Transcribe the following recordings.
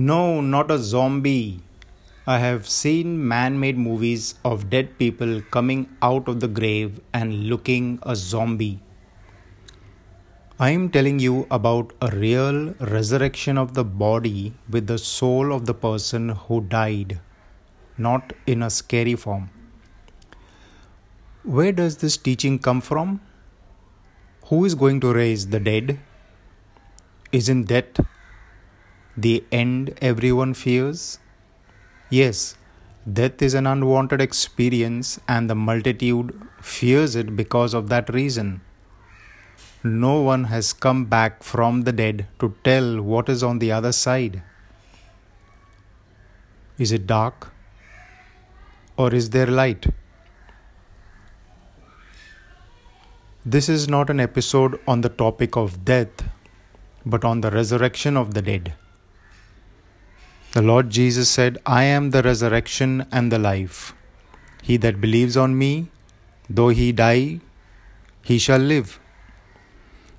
No, not a zombie. I have seen man-made movies of dead people coming out of the grave and looking a zombie. I am telling you about a real resurrection of the body with the soul of the person who died, not in a scary form. Where does this teaching come from? Who is going to raise the dead? Isn't that the end everyone fears? Yes, death is an unwanted experience and the multitude fears it because of that reason. No one has come back from the dead to tell what is on the other side. Is it dark? Or is there light? This is not an episode on the topic of death, but on the resurrection of the dead. The Lord Jesus said, I am the resurrection and the life. He that believes on me, though he die, he shall live.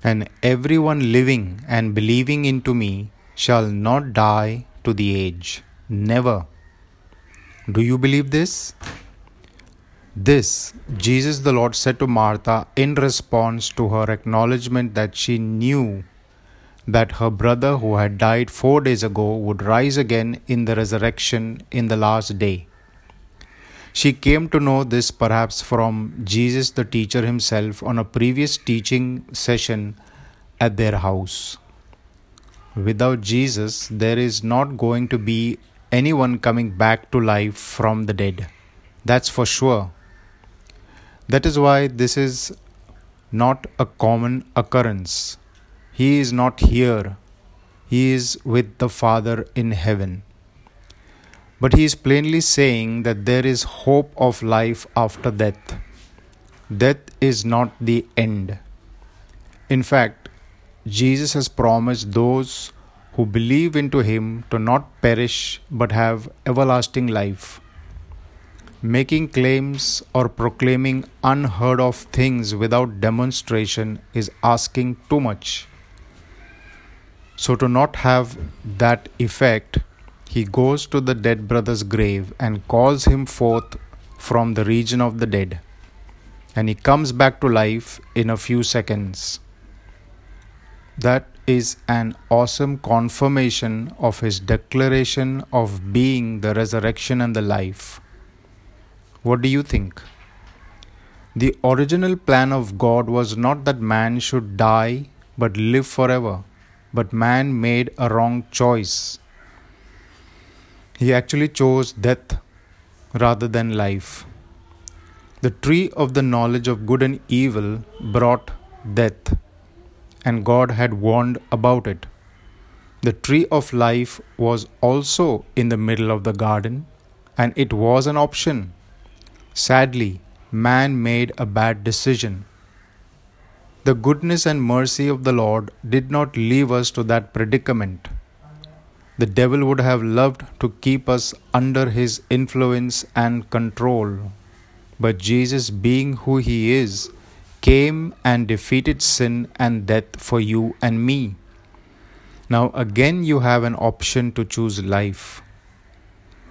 And everyone living and believing into me shall not die to the age. Never. Do you believe this? This, Jesus the Lord said to Martha in response to her acknowledgement that she knew that her brother who had died 4 days ago would rise again in the resurrection in the last day. She came to know this perhaps from Jesus the teacher himself on a previous teaching session at their house. Without Jesus, there is not going to be anyone coming back to life from the dead. That's for sure. That is why this is not a common occurrence. He is not here. He is with the Father in heaven. But he is plainly saying that there is hope of life after death. Death is not the end. In fact, Jesus has promised those who believe into him to not perish but have everlasting life. Making claims or proclaiming unheard of things without demonstration is asking too much. So to not have that effect, he goes to the dead brother's grave and calls him forth from the region of the dead. And he comes back to life in a few seconds. That is an awesome confirmation of his declaration of being the resurrection and the life. What do you think? The original plan of God was not that man should die but live forever. But man made a wrong choice. He actually chose death rather than life. The tree of the knowledge of good and evil brought death, and God had warned about it. The tree of life was also in the middle of the garden, and it was an option. Sadly, man made a bad decision. The goodness and mercy of the Lord did not leave us to that predicament. The devil would have loved to keep us under his influence and control. But Jesus, being who he is, came and defeated sin and death for you and me. Now again you have an option to choose life.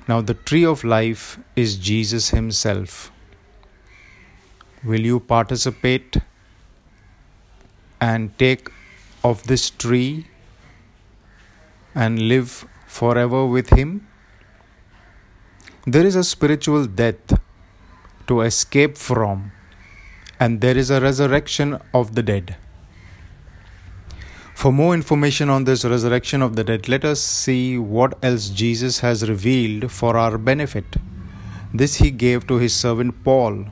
Now the tree of life is Jesus himself. Will you participate and take of this tree and live forever with him? There is a spiritual death to escape from, and there is a resurrection of the dead. For more information on this resurrection of the dead, let us see what else Jesus has revealed for our benefit. This he gave to his servant Paul,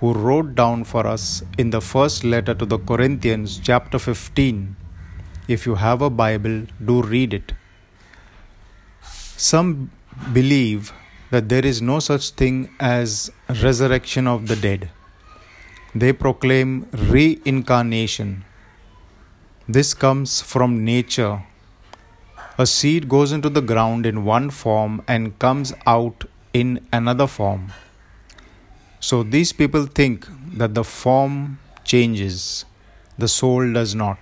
who wrote down for us in the first letter to the Corinthians, chapter 15. If you have a Bible, do read it. Some believe that there is no such thing as resurrection of the dead. They proclaim reincarnation. This comes from nature. A seed goes into the ground in one form and comes out in another form. So these people think that the form changes, the soul does not.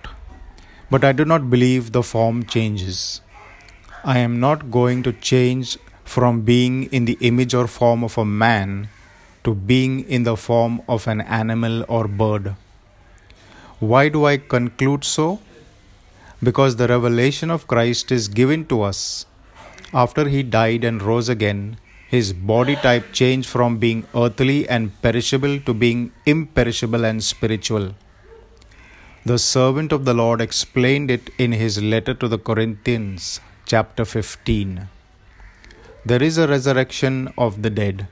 But I do not believe the form changes. I am not going to change from being in the image or form of a man to being in the form of an animal or bird. Why do I conclude so? Because the revelation of Christ is given to us. After he died and rose again, his body type changed from being earthly and perishable to being imperishable and spiritual. The servant of the Lord explained it in his letter to the Corinthians, chapter 15. There is a resurrection of the dead,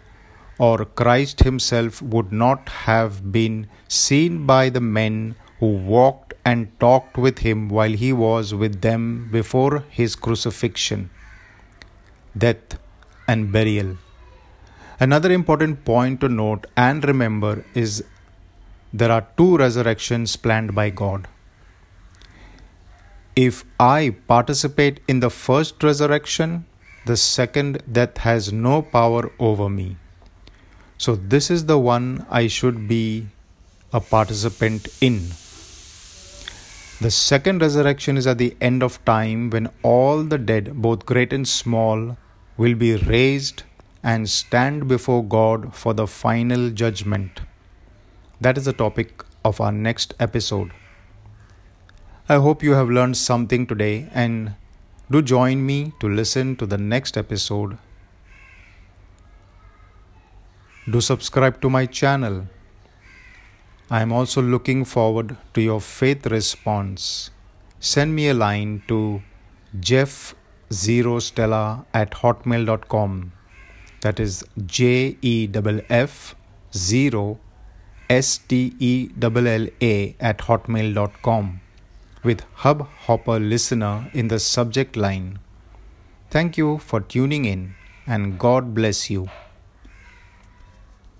or Christ himself would not have been seen by the men who walked and talked with him while he was with them before his crucifixion, death, and burial. Another important point to note and remember is there are two resurrections planned by God. If I participate in the first resurrection, the second death has no power over me. So this is the one I should be a participant in. The second resurrection is at the end of time when all the dead, both great and small, will be raised and stand before God for the final judgment. That is the topic of our next episode. I hope you have learned something today, and do join me to listen to the next episode. Do subscribe to my channel. I am also looking forward to your faith response. Send me a line to jeffzerostella@hotmail.com. That is jeffzerostella@hotmail.com with Hub Hopper Listener in the subject line. Thank you for tuning in, and God bless you.